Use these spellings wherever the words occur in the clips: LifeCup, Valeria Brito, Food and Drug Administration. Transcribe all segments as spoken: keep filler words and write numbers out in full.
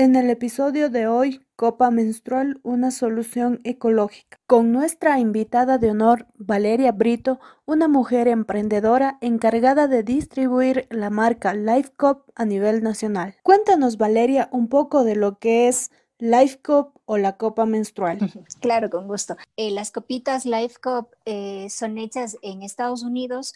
En el episodio de hoy, Copa Menstrual, una solución ecológica, con nuestra invitada de honor, Valeria Brito, una mujer emprendedora encargada de distribuir la marca LifeCup a nivel nacional. Cuéntanos, Valeria, un poco de lo que es LifeCup o la copa menstrual. Claro, con gusto. Eh, las copitas LifeCup eh, son hechas en Estados Unidos,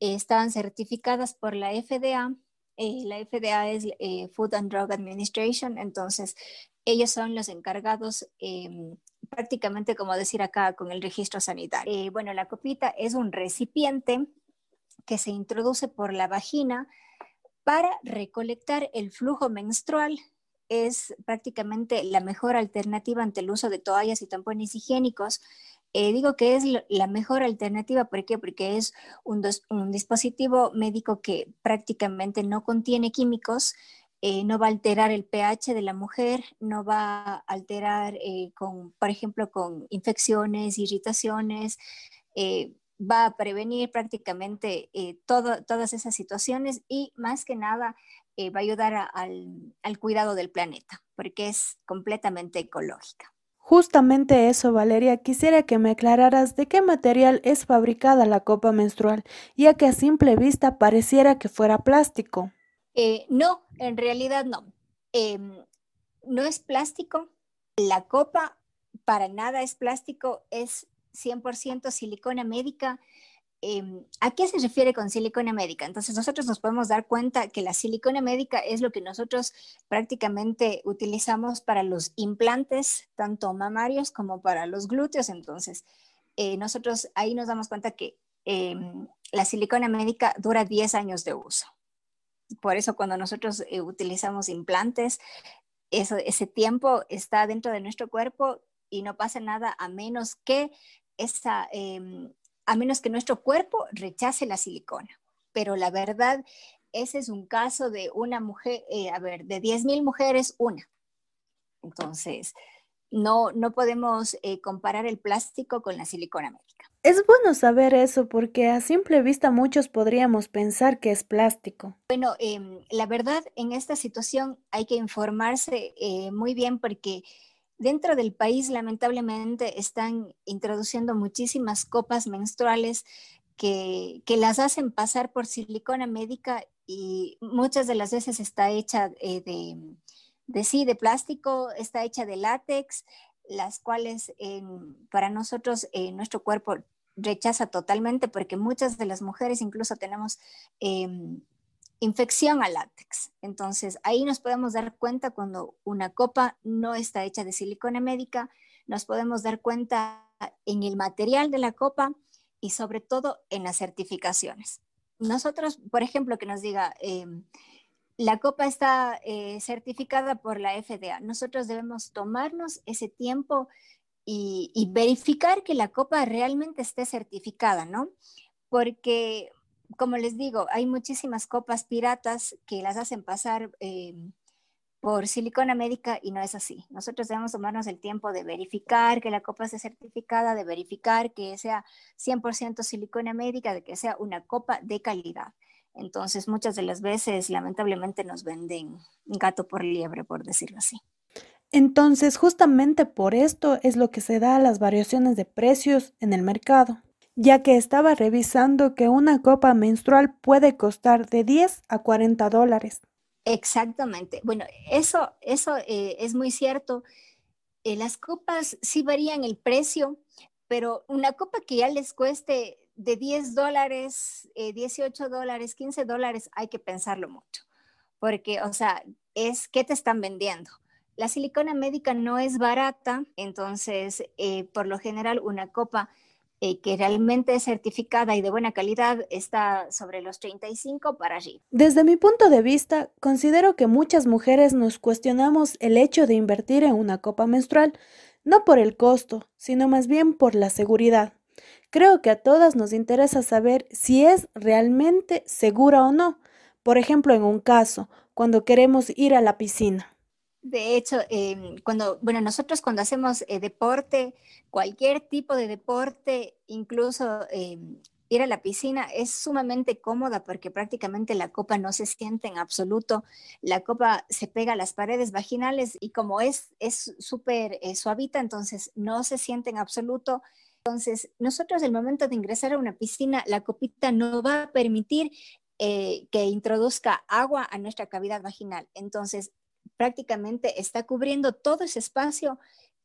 eh, están certificadas por la F D A. Eh, la F D A es eh, Food and Drug Administration, entonces ellos son los encargados eh, prácticamente, como decir acá, con el registro sanitario. Eh, bueno, la copita es un recipiente que se introduce por la vagina para recolectar el flujo menstrual. Es prácticamente la mejor alternativa ante el uso de toallas y tampones higiénicos. Eh, digo que es la mejor alternativa, ¿por qué? Porque es un, dos, un dispositivo médico que prácticamente no contiene químicos, eh, no va a alterar el pH de la mujer, no va a alterar, eh, con, por ejemplo, con infecciones, irritaciones, eh, va a prevenir prácticamente eh, todo, todas esas situaciones y más que nada eh, va a ayudar a, al, al cuidado del planeta, porque es completamente ecológica. Justamente eso, Valeria, quisiera que me aclararas de qué material es fabricada la copa menstrual, ya que a simple vista pareciera que fuera plástico. Eh, no, en realidad no. Eh, no es plástico. La copa para nada es plástico, es cien por ciento silicona médica. Eh, ¿A qué se refiere con silicona médica? Entonces nosotros nos podemos dar cuenta que la silicona médica es lo que nosotros prácticamente utilizamos para los implantes, tanto mamarios como para los glúteos. Entonces eh, nosotros ahí nos damos cuenta que eh, la silicona médica dura diez años de uso. Por eso cuando nosotros eh, utilizamos implantes, eso, ese tiempo está dentro de nuestro cuerpo y no pasa nada a menos que esa... Eh, a menos que nuestro cuerpo rechace la silicona. Pero la verdad, ese es un caso de una mujer, eh, a ver, de diez mil mujeres, una. Entonces, no, no podemos eh, comparar el plástico con la silicona médica. Es bueno saber eso porque a simple vista muchos podríamos pensar que es plástico. Bueno, eh, la verdad, en esta situación hay que informarse eh, muy bien porque... dentro del país, lamentablemente, están introduciendo muchísimas copas menstruales que, que las hacen pasar por silicona médica y muchas de las veces está hecha eh, de, de, sí, de plástico, está hecha de látex, las cuales eh, para nosotros, eh, nuestro cuerpo rechaza totalmente porque muchas de las mujeres incluso tenemos... Eh, infección a látex. Entonces, ahí nos podemos dar cuenta cuando una copa no está hecha de silicona médica, nos podemos dar cuenta en el material de la copa y sobre todo en las certificaciones. Nosotros, por ejemplo, que nos diga, eh, la copa está eh, certificada por la F D A. Nosotros debemos tomarnos ese tiempo y, y verificar que la copa realmente esté certificada, ¿no? Porque... como les digo, hay muchísimas copas piratas que las hacen pasar eh, por silicona médica y no es así. Nosotros debemos tomarnos el tiempo de verificar que la copa esté certificada, de verificar que sea cien por ciento silicona médica, de que sea una copa de calidad. Entonces, muchas de las veces, lamentablemente, nos venden gato por liebre, por decirlo así. Entonces, justamente por esto es lo que se da a las variaciones de precios en el mercado, ya que estaba revisando que una copa menstrual puede costar de diez a cuarenta dólares. Exactamente. Bueno, eso, eso eh, es muy cierto. Eh, las copas sí varían el precio, pero una copa que ya les cueste de diez dólares, eh, dieciocho dólares, quince dólares, hay que pensarlo mucho. Porque, o sea, es ¿qué te están vendiendo? La silicona médica no es barata, entonces, eh, por lo general, una copa... Eh, que realmente es certificada y de buena calidad está sobre los treinta y cinco para allí. Desde mi punto de vista, considero que muchas mujeres nos cuestionamos el hecho de invertir en una copa menstrual, no por el costo, sino más bien por la seguridad. Creo que a todas nos interesa saber si es realmente segura o no. Por ejemplo, en un caso, cuando queremos ir a la piscina. De hecho, eh, cuando, bueno, nosotros cuando hacemos eh, deporte, cualquier tipo de deporte, incluso eh, ir a la piscina es sumamente cómoda porque prácticamente la copa no se siente en absoluto. La copa se pega a las paredes vaginales y como es es súper eh, suavita, entonces no se siente en absoluto. Entonces nosotros al momento de ingresar a una piscina, la copita no va a permitir eh, que introduzca agua a nuestra cavidad vaginal. Entonces prácticamente está cubriendo todo ese espacio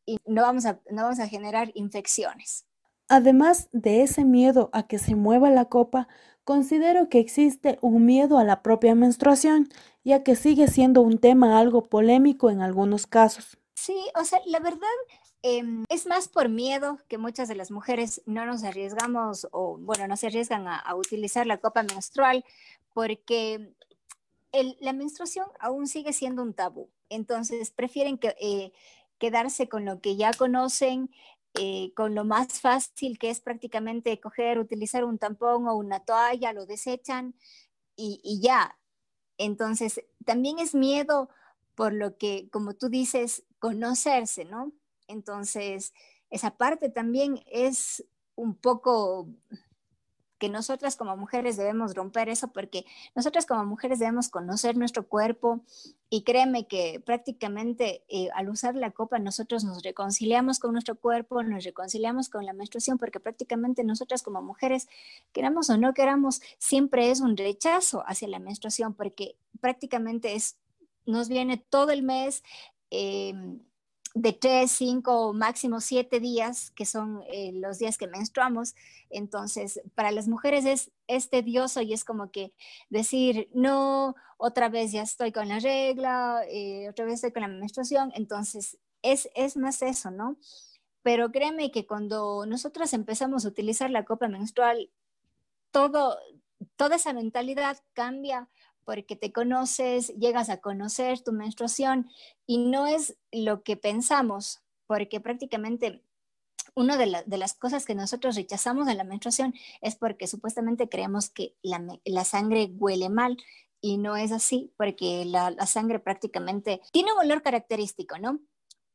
y no vamos a, no vamos a generar infecciones. Además de ese miedo a que se mueva la copa, considero que existe un miedo a la propia menstruación, ya que sigue siendo un tema algo polémico en algunos casos. Sí, o sea, la verdad eh, es más por miedo que muchas de las mujeres no nos arriesgamos o, bueno, no se arriesgan a, a utilizar la copa menstrual porque el, la menstruación aún sigue siendo un tabú. Entonces prefieren que, eh, quedarse con lo que ya conocen, Eh, con lo más fácil que es prácticamente coger, utilizar un tampón o una toalla, lo desechan y, y ya. Entonces, también es miedo por lo que, como tú dices, conocerse, ¿no? Entonces, esa parte también es un poco que nosotras como mujeres debemos romper eso, porque nosotras como mujeres debemos conocer nuestro cuerpo y créeme que prácticamente eh, al usar la copa nosotros nos reconciliamos con nuestro cuerpo, nos reconciliamos con la menstruación, porque prácticamente nosotras como mujeres, queramos o no queramos, siempre es un rechazo hacia la menstruación, porque prácticamente es, nos viene todo el mes eh, de tres, cinco, máximo siete días, que son eh, los días que menstruamos. Entonces, para las mujeres es, es tedioso y es como que decir, no, otra vez ya estoy con la regla, eh, otra vez estoy con la menstruación. Entonces, es, es más eso, ¿no? Pero créeme que cuando nosotros empezamos a utilizar la copa menstrual, todo, toda esa mentalidad cambia, porque te conoces, llegas a conocer tu menstruación y no es lo que pensamos, porque prácticamente una de, la, de las cosas que nosotros rechazamos de la menstruación es porque supuestamente creemos que la, la sangre huele mal y no es así, porque la, la sangre prácticamente tiene un olor característico, ¿no?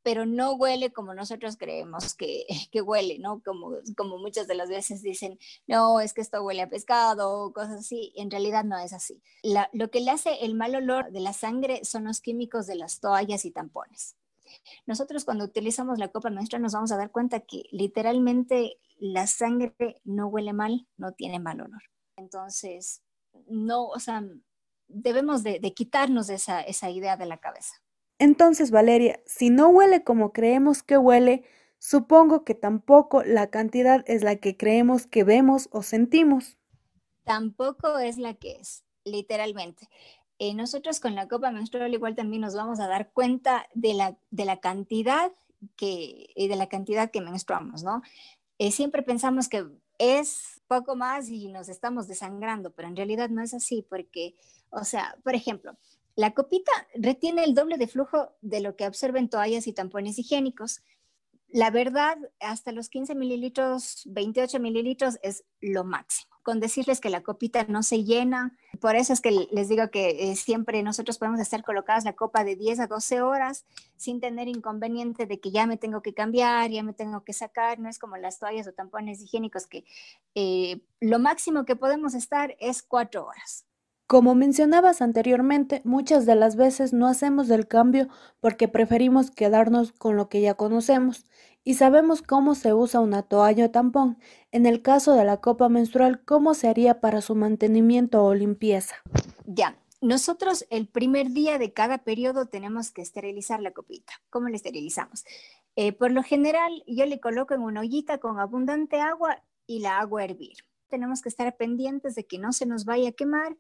Pero no huele como nosotros creemos que, que huele, ¿no? Como, como muchas de las veces dicen, no, es que esto huele a pescado o cosas así. En realidad no es así. La, lo que le hace el mal olor de la sangre son los químicos de las toallas y tampones. Nosotros cuando utilizamos la copa menstrual nos vamos a dar cuenta que literalmente la sangre no huele mal, no tiene mal olor. Entonces, no, o sea, debemos de, de quitarnos esa, esa idea de la cabeza. Entonces, Valeria, si no huele como creemos que huele, supongo que tampoco la cantidad es la que creemos que vemos o sentimos. Tampoco es la que es, literalmente. Eh, nosotros con la copa menstrual igual también nos vamos a dar cuenta de la, de la cantidad que, de la cantidad que menstruamos, ¿no? Eh, siempre pensamos que es poco más y nos estamos desangrando, pero en realidad no es así porque, o sea, por ejemplo, la copita retiene el doble de flujo de lo que absorben toallas y tampones higiénicos. La verdad, hasta los quince mililitros, veintiocho mililitros es lo máximo. Con decirles que la copita no se llena, por eso es que les digo que eh, siempre nosotros podemos estar colocadas la copa de diez a doce horas sin tener inconveniente de que ya me tengo que cambiar, ya me tengo que sacar. No es como las toallas o tampones higiénicos que eh, lo máximo que podemos estar es cuatro horas. Como mencionabas anteriormente, muchas de las veces no hacemos el cambio porque preferimos quedarnos con lo que ya conocemos y sabemos cómo se usa una toalla o tampón. En el caso de la copa menstrual, ¿cómo se haría para su mantenimiento o limpieza? Ya, nosotros el primer día de cada periodo tenemos que esterilizar la copita. ¿Cómo la esterilizamos? Eh, por lo general, yo le coloco en una ollita con abundante agua y la hago hervir. Tenemos que estar pendientes de que no se nos vaya a quemar.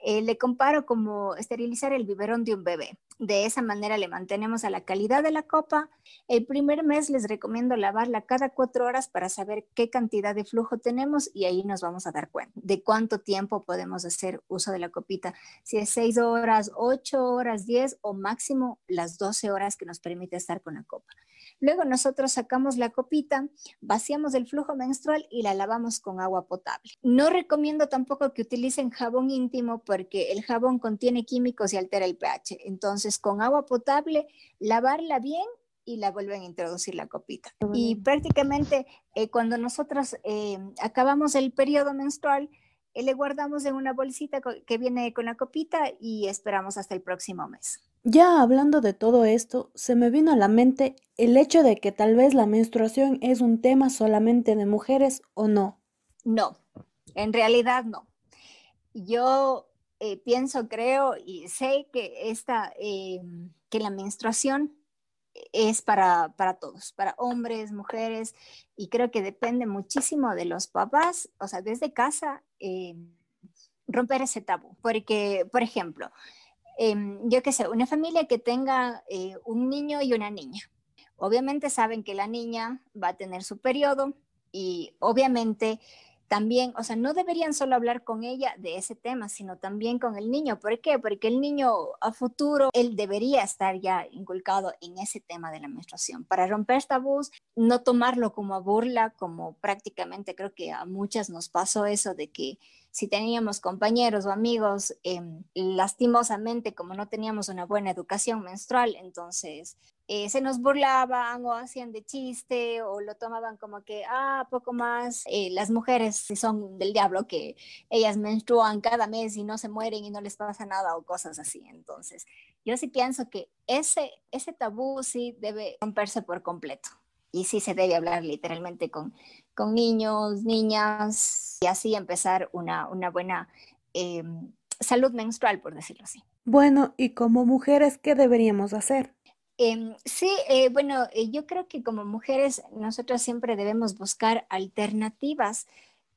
Eh, le comparo como esterilizar el biberón de un bebé. De esa manera le mantenemos a la calidad de la copa. El primer mes les recomiendo lavarla cada cuatro horas para saber qué cantidad de flujo tenemos y ahí nos vamos a dar cuenta de cuánto tiempo podemos hacer uso de la copita. Si es seis horas, ocho horas, diez o máximo las doce horas que nos permite estar con la copa. Luego nosotros sacamos la copita, vaciamos el flujo menstrual y la lavamos con agua potable. No recomiendo tampoco que utilicen jabón íntimo porque el jabón contiene químicos y altera el pH. Entonces, con agua potable, lavarla bien y la vuelven a introducir la copita. Y prácticamente eh, cuando nosotros eh, acabamos el periodo menstrual, eh, le guardamos en una bolsita que viene con la copita y esperamos hasta el próximo mes. Ya hablando de todo esto, se me vino a la mente el hecho de que tal vez la menstruación es un tema solamente de mujeres, ¿o no? No, en realidad no. Yo eh, pienso, creo y sé que, esta, eh, que la menstruación es para, para todos, para hombres, mujeres, y creo que depende muchísimo de los papás, o sea, desde casa, eh, romper ese tabú. Porque, por ejemplo, eh, yo qué sé, una familia que tenga eh, un niño y una niña, obviamente saben que la niña va a tener su periodo y obviamente también, o sea, no deberían solo hablar con ella de ese tema, sino también con el niño. ¿Por qué? Porque el niño a futuro, él debería estar ya inculcado en ese tema de la menstruación. Para romper tabús, no tomarlo como burla, como prácticamente creo que a muchas nos pasó eso de que si teníamos compañeros o amigos, eh, lastimosamente, como no teníamos una buena educación menstrual, entonces eh, se nos burlaban o hacían de chiste o lo tomaban como que, ah, poco más, eh, las mujeres son del diablo, que ellas menstruan cada mes y no se mueren y no les pasa nada o cosas así. Entonces, yo sí pienso que ese, ese tabú sí debe romperse por completo. Y sí se debe hablar literalmente con, con niños, niñas, y así empezar una, una buena eh, salud menstrual, por decirlo así. Bueno, y como mujeres, ¿qué deberíamos hacer? Eh, sí, eh, bueno, eh, yo creo que como mujeres nosotros siempre debemos buscar alternativas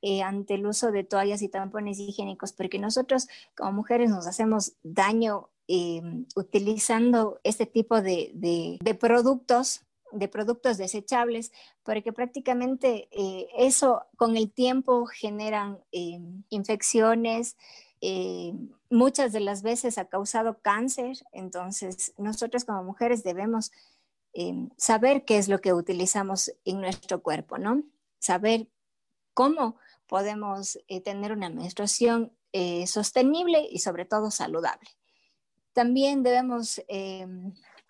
eh, ante el uso de toallas y tampones higiénicos, porque nosotros como mujeres nos hacemos daño eh, utilizando este tipo de, de, de productos, de productos desechables, porque prácticamente eh, eso con el tiempo generan eh, infecciones, eh, muchas de las veces ha causado cáncer. Entonces nosotros como mujeres debemos eh, saber qué es lo que utilizamos en nuestro cuerpo, ¿no? Saber cómo podemos eh, tener una menstruación eh, sostenible y sobre todo saludable. También debemos eh,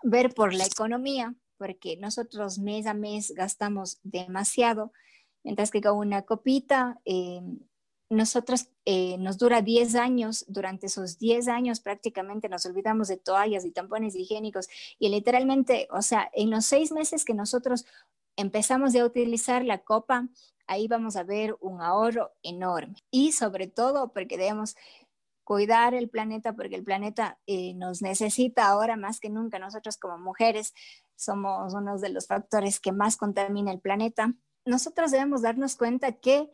ver por la economía, porque nosotros mes a mes gastamos demasiado, mientras que con una copita, eh, nosotros eh, nos dura diez años, durante esos diez años prácticamente nos olvidamos de toallas y tampones higiénicos, y literalmente, o sea, en los seis meses que nosotros empezamos a utilizar la copa, ahí vamos a ver un ahorro enorme, y sobre todo porque debemos cuidar el planeta, porque el planeta eh, nos necesita ahora más que nunca. Nosotros como mujeres somos uno de los factores que más contamina el planeta. Nosotros debemos darnos cuenta que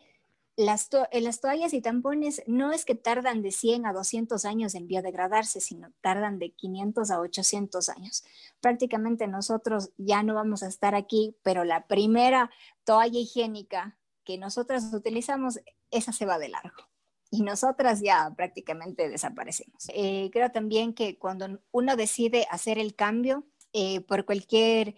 las, to- las toallas y tampones no es que tardan de cien a doscientos años en biodegradarse, sino tardan de quinientos a ochocientos años. Prácticamente nosotros ya no vamos a estar aquí, pero la primera toalla higiénica que nosotros utilizamos, esa se va de largo. Y nosotras ya prácticamente desaparecemos. Eh, creo también que cuando uno decide hacer el cambio eh, por cualquier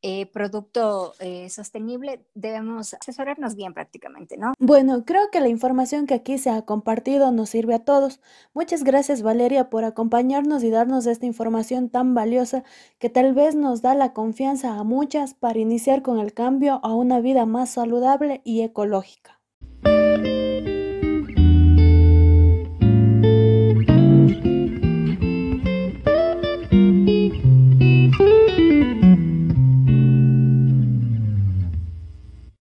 eh, producto eh, sostenible, debemos asesorarnos bien prácticamente, ¿no? Bueno, creo que la información que aquí se ha compartido nos sirve a todos. Muchas gracias, Valeria, por acompañarnos y darnos esta información tan valiosa que tal vez nos da la confianza a muchas para iniciar con el cambio a una vida más saludable y ecológica.